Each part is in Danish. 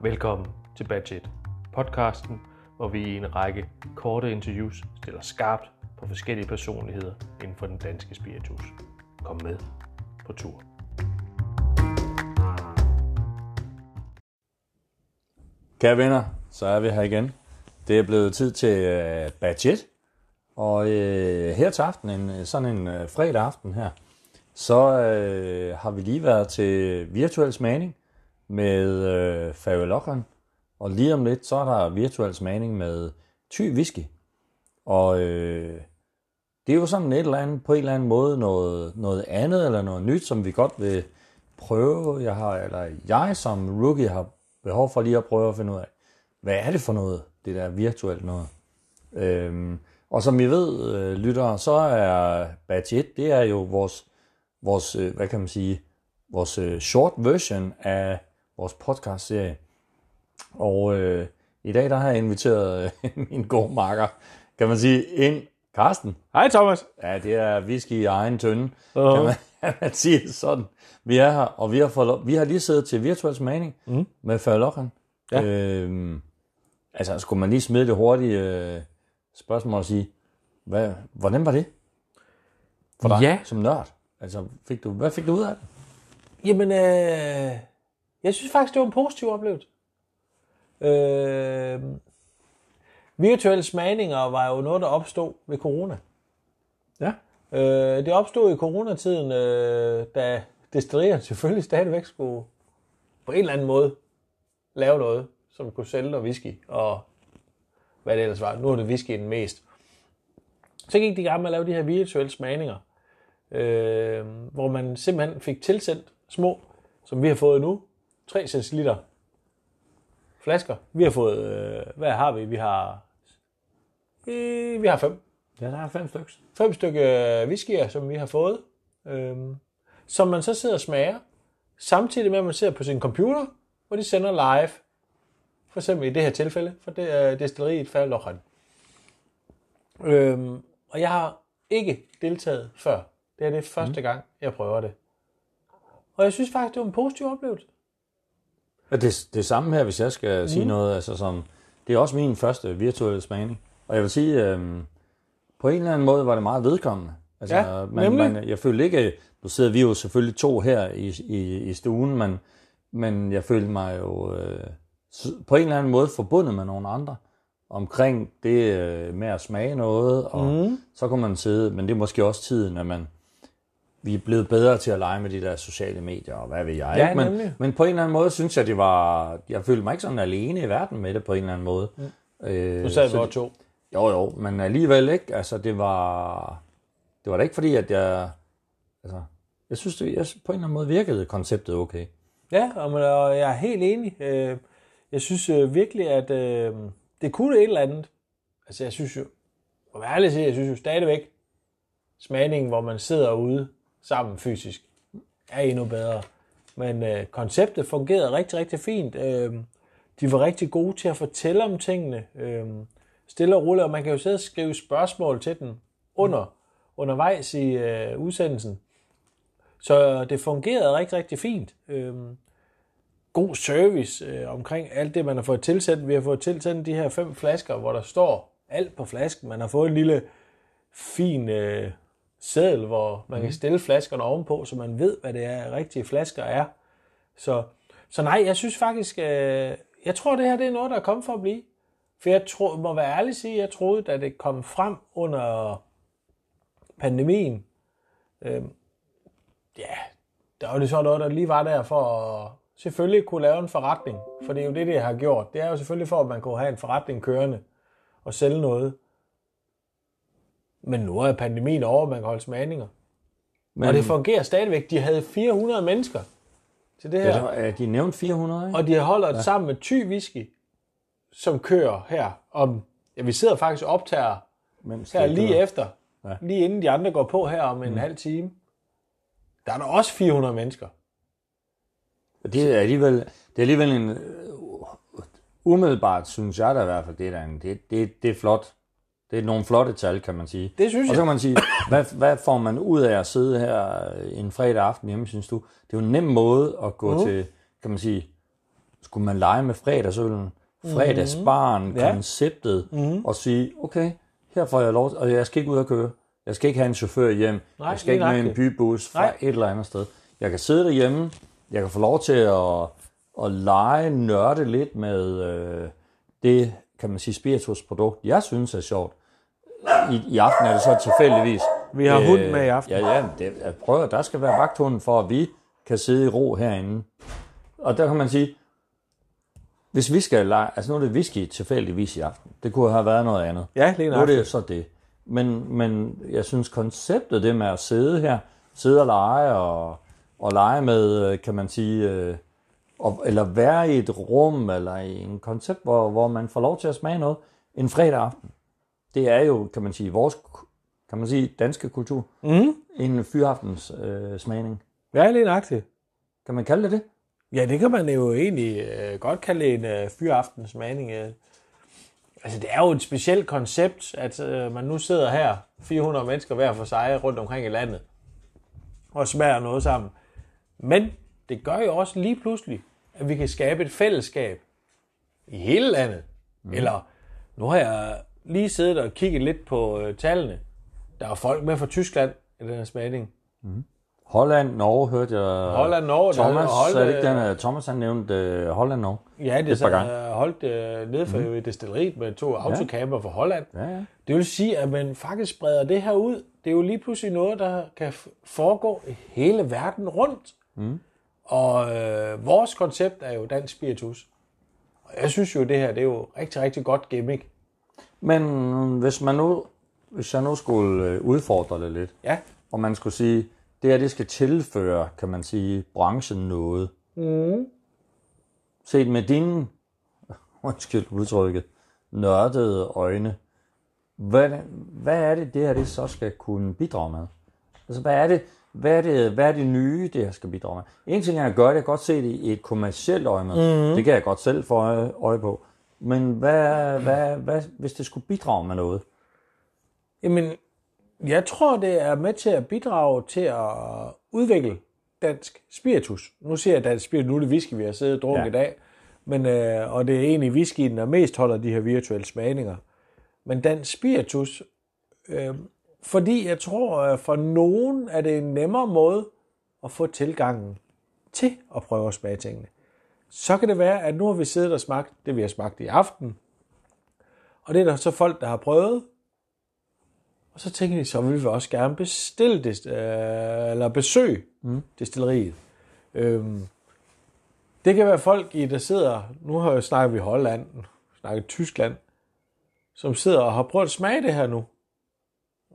Velkommen til Batch It, podcasten, hvor vi i en række korte interviews stiller skarpt på forskellige personligheder inden for den danske spiritus. Kom med på tur. Kære venner, så er vi her igen. Det er blevet tid til Batch It, og her til aftenen, sådan en fredag aften her, så har vi lige været til virtuel smagning med Fary Lochan, og lige om lidt, så er der virtuel smagning med Thy Whisky. Og det er jo sådan et eller andet, på en eller anden måde noget andet eller noget nyt, som vi godt vil prøve. Jeg som rookie har behov for lige at prøve at finde ud af, hvad er det for noget, det der virtuelt noget. Og som I ved, lyttere, så er Batch 1, det er jo vores hvad kan man sige, vores short version af vores podcast-serie. Og i dag, der har jeg inviteret min gode makker, kan man sige, ind. Carsten. Hej Thomas. Ja, det er whisky i egen tønde, kan man sige sådan. Vi er her, og vi har lige siddet til virtuel smagning med Fary Lochan. Ja. Altså, skulle man lige smide det hurtige spørgsmål og sige, hvordan var det for dig som nørd? Altså, hvad fik du ud af det? Jamen, jeg synes faktisk, det var en positiv oplevelse. Virtuelle smagninger var jo noget, der opstod ved corona. Ja. Det opstod i coronatiden, da destillerierne selvfølgelig stadigvæk skulle på en eller anden måde lave noget, som kunne sælge noget whisky, og hvad det ellers var. Nu er det whisky den mest. Så gik de i gang med at lave de her virtuelle smagninger, hvor man simpelthen fik tilsendt små, som vi har fået nu, 3 centiliter flasker. Vi har fået, hvad har vi? Vi har 5. Ja, der er 5 stykker. 5 stykker whiskyer, som vi har fået, som man så sidder og smager, samtidig med, at man sidder på sin computer, hvor de sender live, for eksempel i det her tilfælde, for det er destilleriet Fary Lochan. Og jeg har ikke deltaget før. Det er det første gang, jeg prøver det. Og jeg synes faktisk, det var en positiv oplevelse. Ja, det samme her, hvis jeg skal sige noget. Altså som, det er også min første virtuelle smagning. Og jeg vil sige, på en eller anden måde var det meget vedkommende. Altså, ja, jeg følte ikke, nu sidder vi jo selvfølgelig 2 her i stuen, men jeg følte mig jo på en eller anden måde forbundet med nogle andre omkring det med at smage noget. Og så kunne man sidde, men det er måske også tiden, at vi er blevet bedre til at lege med de der sociale medier, og hvad ved jeg. Ja, ikke? Men på en eller anden måde synes jeg, det var... Jeg følte mig ikke sådan alene i verden med det på en eller anden måde. Mm. Du sagde bare 2. Jo, men alligevel ikke. Altså, det var da ikke fordi, at jeg... Altså, jeg synes, jeg på en eller anden måde virkede konceptet okay. Ja, og jeg er helt enig. Jeg synes virkelig, at det kunne et eller andet. Altså, jeg synes jo... Må være ærlig at sige, jeg synes jo stadigvæk, smagningen, hvor man sidder ude sammen fysisk, er endnu bedre. Men konceptet fungerede rigtig, rigtig fint. De var rigtig gode til at fortælle om tingene. Stille og roligt, og man kan jo sidde og skrive spørgsmål til den undervejs i udsendelsen. Så det fungerede rigtig, rigtig fint. God service omkring alt det, man har fået tilsendt. Vi har fået tilsendt de her 5 flasker, hvor der står alt på flasken. Man har fået en lille fin... seddel, hvor man kan stille flaskerne ovenpå, så man ved, hvad det er, rigtige flasker er. Så nej, jeg synes faktisk, jeg tror, det her det er noget, der er kommet for at blive. For jeg må være ærlig sige, jeg troede, da det kom frem under pandemien, der var det så noget, der lige var der for at selvfølgelig kunne lave en forretning. For det er jo det, jeg har gjort. Det er jo selvfølgelig for, at man kunne have en forretning kørende og sælge noget. Men nu er pandemien over, man kan holde smagninger. Men... Og det fungerer stadigvæk. De havde 400 mennesker til det her. Ja, de nævnte 400, ikke? Og de holder det sammen med Thy Whisky, som kører her. Vi sidder faktisk og optager her lige efter. Ja. Lige inden de andre går på her om en halv time. Der er der også 400 mennesker. Det er alligevel en... Umiddelbart, synes jeg da i hvert fald, det derinde. Det er flot. Det er nogle flotte tal, kan man sige. Det synes jeg. Og så kan man sige, hvad får man ud af at sidde her en fredag aften hjemme, synes du? Det er jo en nem måde at gå til, kan man sige, skulle man lege med fredagsøllen, fredagsbaren, konceptet, og sige, okay, her får jeg lov, og jeg skal ikke ud og køre, jeg skal ikke have en chauffør hjem, jeg skal ikke med en bybus fra et eller andet sted. Jeg kan sidde derhjemme, jeg kan få lov til at lege, nørde lidt med det, kan man sige, spiritusprodukt, jeg synes er sjovt. I aften er det så tilfældigvis. Vi har hund med i aften. Ja, prøv, der skal være vagthunden for, at vi kan sidde i ro herinde. Og der kan man sige, hvis vi skal lege, altså nu er det whisky tilfældigvis i aften. Det kunne have været noget andet. Ja, lige nu er det så det. Men jeg synes konceptet, det med at sidde her, sidde og lege og lege med, kan man sige, eller være i et rum, eller i en koncept, hvor man får lov til at smage noget en fredag aften. Det er jo, kan man sige, vores, kan man sige, danske kultur. En fyraftens smagning. Ja, lige nøjagtigt. Kan man kalde det det? Ja, det kan man jo egentlig godt kalde en fyraftens smagning. Altså, det er jo et specielt koncept, at man nu sidder her, 400 mennesker hver for sig rundt omkring i landet, og smager noget sammen. Men det gør jo også lige pludselig, at vi kan skabe et fællesskab i hele landet. Eller, nu har jeg lige siddet og kigget lidt på tallene. Der er folk med fra Tyskland i den her smagning. Holland, Norge, hørte jeg. Holland, Norge. Thomas han nævnte Holland, Norge. Ja, det er holdt nede for destilleriet med 2 autocamper fra Holland. Ja. Det vil sige, at man faktisk spreder det her ud. Det er jo lige pludselig noget, der kan foregå hele verden rundt. Og vores koncept er jo dansk spiritus. Og jeg synes jo, det her det er jo rigtig, rigtig godt gimmick. Men hvis jeg nu skulle udfordre det lidt, og man skulle sige, det her, det skal tilføre, kan man sige, branchen noget. Set med dine, undskyld udtrykket, nørdede øjne, hvad er det, det her, det så skal kunne bidrage med? Altså, hvad er det nye, det her skal bidrage med? En ting, jeg gør, det kan jeg godt se det i et kommercielt øje med. Det kan jeg godt selv få øje på. Men hvad hvis det skulle bidrage med noget? Jamen, jeg tror, det er med til at bidrage til at udvikle dansk spiritus. Nu siger jeg dansk spiritus, nu er det whisky, vi har siddet og drukket i dag. Men, og det er egentlig whiskyen, der mest holder de her virtuelle smagninger. Men dansk spiritus, fordi jeg tror, for nogen er det en nemmere måde at få tilgangen til at prøve at smage tingene. Så kan det være, at nu har vi siddet og smagt det, vi har smagt i aften. Og det er der så folk, der har prøvet. Og så tænker de, så vil vi også gerne bestille eller besøge destilleriet. Det kan være folk, der sidder, nu har jeg snakket vi Holland, snakket Tyskland, som sidder og har prøvet at smage det her nu.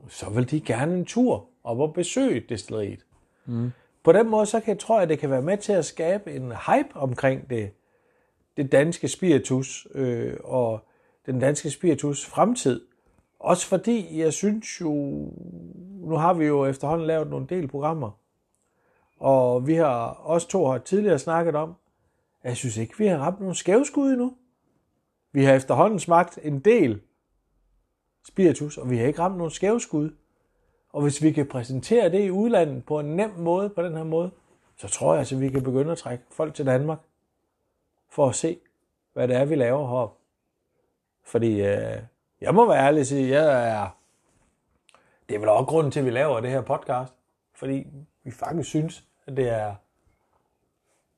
Så vil de gerne en tur op og besøge destilleriet. På den måde, så tror jeg, det kan være med til at skabe en hype omkring det danske spiritus og den danske spiritus fremtid. Også fordi, jeg synes jo, nu har vi jo efterhånden lavet nogle del programmer, og vi har også 2 har tidligere snakket om, at jeg synes ikke, vi har ramt nogle skævskud endnu. Vi har efterhånden smagt en del spiritus, og vi har ikke ramt nogle skævskud. Og hvis vi kan præsentere det i udlandet på en nem måde, på den her måde, så tror jeg, at vi kan begynde at trække folk til Danmark for at se, hvad det er, vi laver heroppe. Fordi jeg må være ærlig og sige, det er vel også grunden til, at vi laver det her podcast. Fordi vi faktisk synes, at det er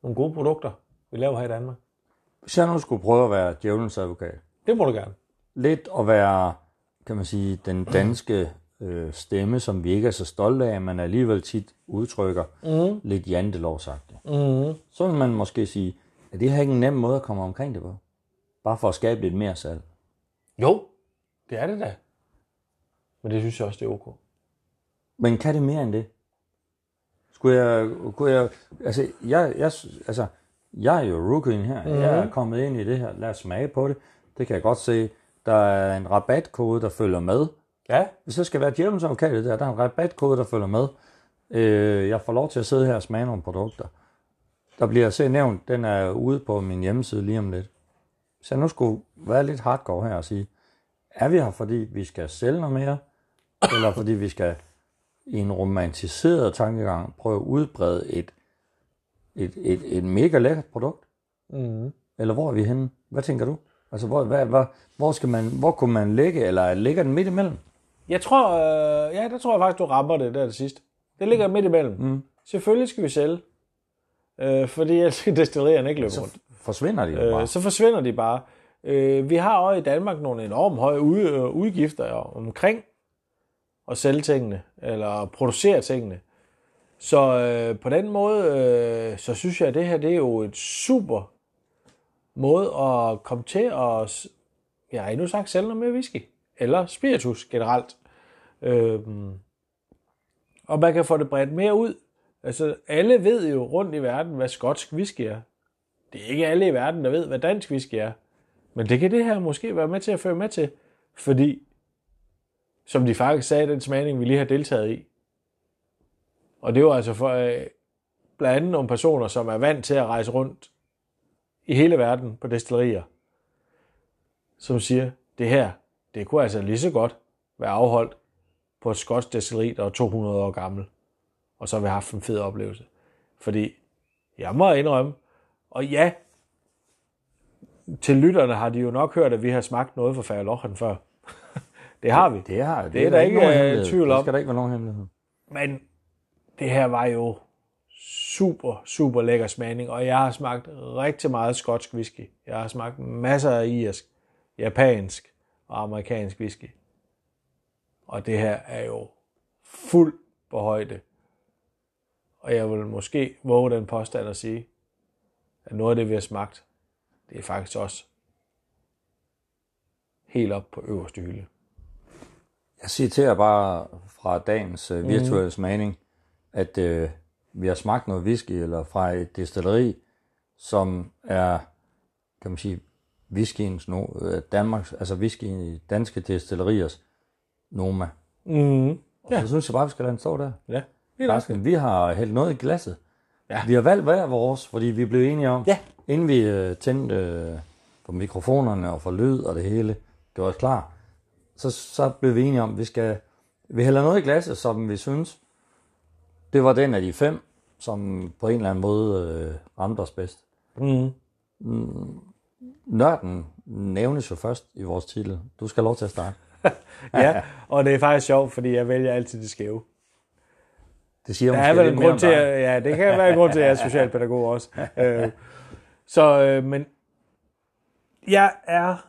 nogle gode produkter, vi laver her i Danmark. Hvis jeg nu skulle prøve at være djævelens advokat. Det må du gerne. Lidt at være, kan man sige, den danske stemme, som vi ikke er så stolte af, men alligevel tit udtrykker lidt jantelovsagtigt. Så vil man måske sige, at det her ikke en nem måde at komme omkring det på. Bare for at skabe lidt mere salg. Jo, det er det da. Men det synes jeg også, det er ok. Men kan det mere end det? Jeg er jo rookien her. Jeg er kommet ind i det her. Lad os smage på det. Det kan jeg godt se. Der er en rabatkode, der følger med. Ja. Hvis jeg skal være djævelens advokat, der er en rabatkode, der følger med. Jeg får lov til at sidde her og smage nogle produkter. Der bliver set nævnt, den er ude på min hjemmeside lige om lidt. Så jeg nu skulle være lidt hardcore her og sige, er vi her, fordi vi skal sælge noget mere, eller fordi vi skal i en romantiseret tankegang prøve at udbrede et mega lækkert produkt? Eller hvor er vi henne? Hvad tænker du? Altså, hvor skal man, hvor kunne man ligge, eller ligger den midt imellem? Jeg tror, der tror jeg faktisk, du rammer det der det sidste. Det ligger midt imellem. Mm. Selvfølgelig skal vi sælge, fordi ellers skal destillerierne ikke løbe rundt. Forsvinder de bare. Så forsvinder de bare. Vi har også i Danmark nogle enormt høje udgifter omkring at sælge tingene, eller producere tingene. Så på den måde, så synes jeg, at det her det er jo et super måde at komme til at, jeg har endnu sagt, sælge noget mere whisky. Eller spiritus generelt. Og man kan få det bredt mere ud. Altså, alle ved jo rundt i verden, hvad skotsk whisky er. Det er ikke alle i verden, der ved, hvad dansk whisky er. Men det kan det her måske være med til at føre med til. Fordi, som de faktisk sagde, den smagning, vi lige har deltaget i. Og det er jo altså for blandt andet nogle personer, som er vant til at rejse rundt i hele verden på destillerier. Som siger, det her, det kunne altså lige så godt være afholdt på et skotsk destilleri, der er 200 år gammel. Og så har vi haft en fed oplevelse. Fordi jeg må indrømme, og ja, til lytterne har de jo nok hørt, at vi har smagt noget fra Fary Lochan før. Det har vi. Det har vi. Det er der ikke tvivl om. Det skal der ikke være nogen hemmelighed. Men det her var jo super, super lækker smagning, og jeg har smagt rigtig meget skotsk whisky. Jeg har smagt masser af irsk, japansk og amerikansk whisky. Og det her er jo fuld på højde. Og jeg vil måske våge den påstand at sige, at noget af det, vi har smagt, det er faktisk også helt op på øverste hylde. Jeg citerer bare fra dagens virtuelle smagning, at vi har smagt noget whisky eller fra et destilleri, som er, kan man sige, whiskyens Danmarks, altså whiskyen i danske destilleriers Noma. Mm. Ja. Så synes jeg bare, vi skal lade den stå der. Ja, vi har hældt noget i glasset. Ja. Vi har valgt hver vores, fordi vi blev enige om, inden vi tændte for mikrofonerne og for lyd og det hele, det var klar. Så blev vi enige om, at vi hælder noget i glasset, som vi synes, det var den af de 5, som på en eller anden måde ramte os bedst. Mm. Nørden nævnes jo først i vores titel. Du skal have lov til at starte. Ja, og det er faktisk sjovt, fordi jeg vælger altid det skæve. Det siger måske lidt mere om dig. Ja, det kan være en grund til, at jeg er socialpædagog også. Men jeg er,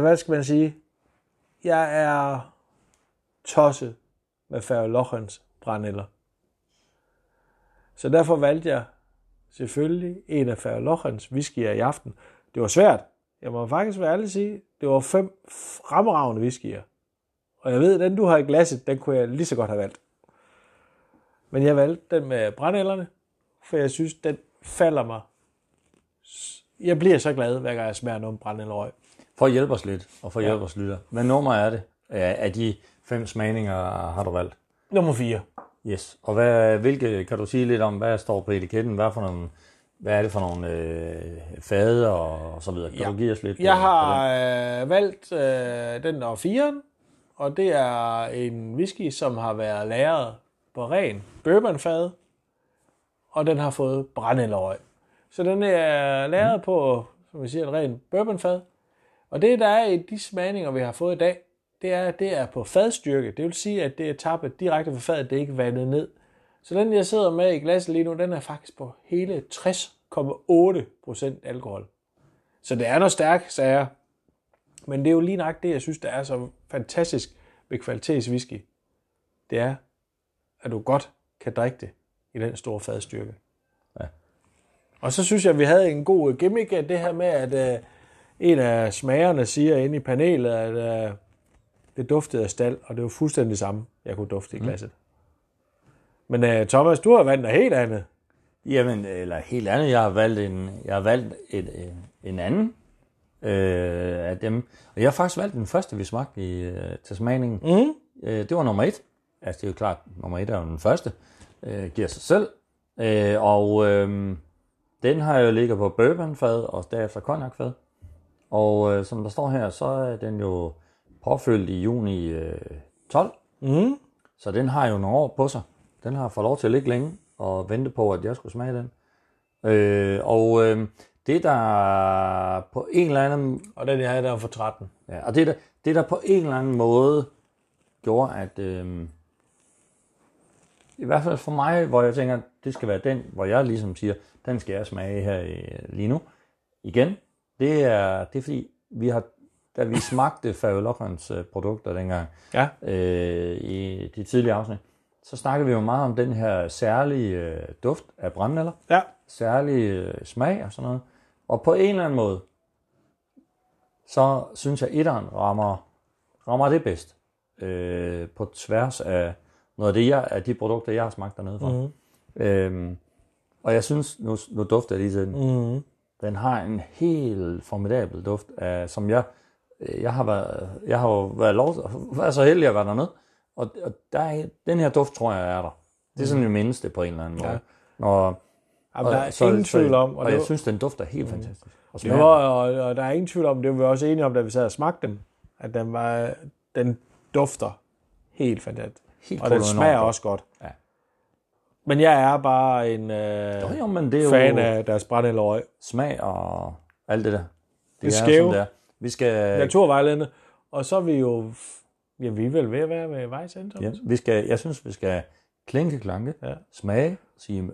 hvad skal man sige? Jeg er tosset med Fary Lochans brændeller. Så derfor valgte jeg selvfølgelig en af Fary Lochans whiskyer i aften. Det var svært. Jeg må faktisk være ærlig at sige, det var 5 fremragende whiskyer. Og jeg ved, den du har i glasset, den kunne jeg lige så godt have valgt. Men jeg valgte den med brændellerne, for jeg synes, den falder mig. Jeg bliver så glad, hver gang jeg smager noget med brændellerøg. For at hjælpe os lidt, og for at hjælpe os lytter. Hvad nummer er det af de 5 smagninger, har du valgt? Nummer 4. Yes. Og hvilke, kan du sige lidt om, hvad står på etiketten? Hvad er det for nogle fade og så videre? Kan du give os lidt? Jeg har valgt den der 4'eren, og det er en whisky, som har været lagret på ren bourbonfade, og den har fået brændellerøg. Så den er lagret på, som vi siger, en ren bourbonfad. Og det, der er i de smagninger, vi har fået i dag, det er, at det er på fadstyrke. Det vil sige, at det er tappet direkte fra fadet, det er ikke vandet ned. Så den, jeg sidder med i glasset lige nu, den er faktisk på hele 60,8% alkohol. Så det er noget stærkt, sagde jeg. Men det er jo lige nok det, jeg synes, der er så fantastisk ved kvalitetswhisky. Det er, at du godt kan drikke det i den store fadstyrke. Ja. Og så synes jeg, at vi havde en god gimmick af det her med, at en af smagerne siger inde i panelet, at det duftede af stald, og det var fuldstændig det samme, jeg kunne dufte i glasset. Men Thomas, du har valgt noget helt andet. Jamen, eller helt andet. Jeg har valgt en anden af dem. Og jeg har faktisk valgt den første, vi smagte til smagningen. Mm. Det var nummer 1. Altså, det er jo klart, nummer 1 er jo den første. Giver sig selv. Den har jo ligget på bourbonfad og derefter konjakfad. Og som der står her, så er den jo påfyldt i juni 12. Mm. Så den har jo nogle år på sig. Den har fået lov til at ligge længe og vente på, at jeg skulle smage den. Det der på en eller anden... Og den her der for 13. Ja, og det der på en eller anden måde gjorde, at... I hvert fald for mig, hvor jeg tænker, det skal være den, hvor jeg ligesom siger, den skal jeg smage her lige nu. Igen, det er fordi, vi har, da vi smagte Fary Lochans produkter dengang, ja. I de tidlige afsnit, så snakkede vi jo meget om den her særlige duft af brændenælder, ja. Særlig smag og sådan noget. Og på en eller anden måde, så synes jeg, at etteren rammer det bedst på tværs af noget af det, af de produkter, jeg har smagt dernede fra. Mm-hmm. Og jeg synes, nu dufter jeg lige til den. Mm-hmm. Den har en helt formidabel duft, som jeg har været så heldig at være dernede. Og den her duft, tror jeg, er der. Det er sådan det mindste på en eller anden måde. Ja. Og der er ingen tvivl om. Og jeg synes, den dufter helt fantastisk. Og der er ingen tvivl om, det var vi også enige om, da vi sad og smagte den, at den dufter helt fantastisk. Helt og den smager enormt også godt. Ja. Men jeg er bare en fan af deres brændenælderøg. Smag og alt det der. Det er skæve. Det er. Vi skal... Naturvejledende. Og så er vi jo... Ja, vi er vel ved at være ved vejs ende. Ja, jeg synes, vi skal klinke-klanke, ja. Smage, sige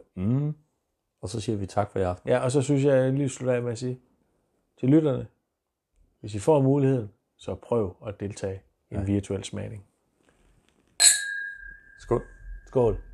og så siger vi tak for i aften. Ja, og så synes jeg lige slutter af med at sige til lytterne, hvis I får muligheden, så prøv at deltage i en virtuel smagning. Skål. Skål.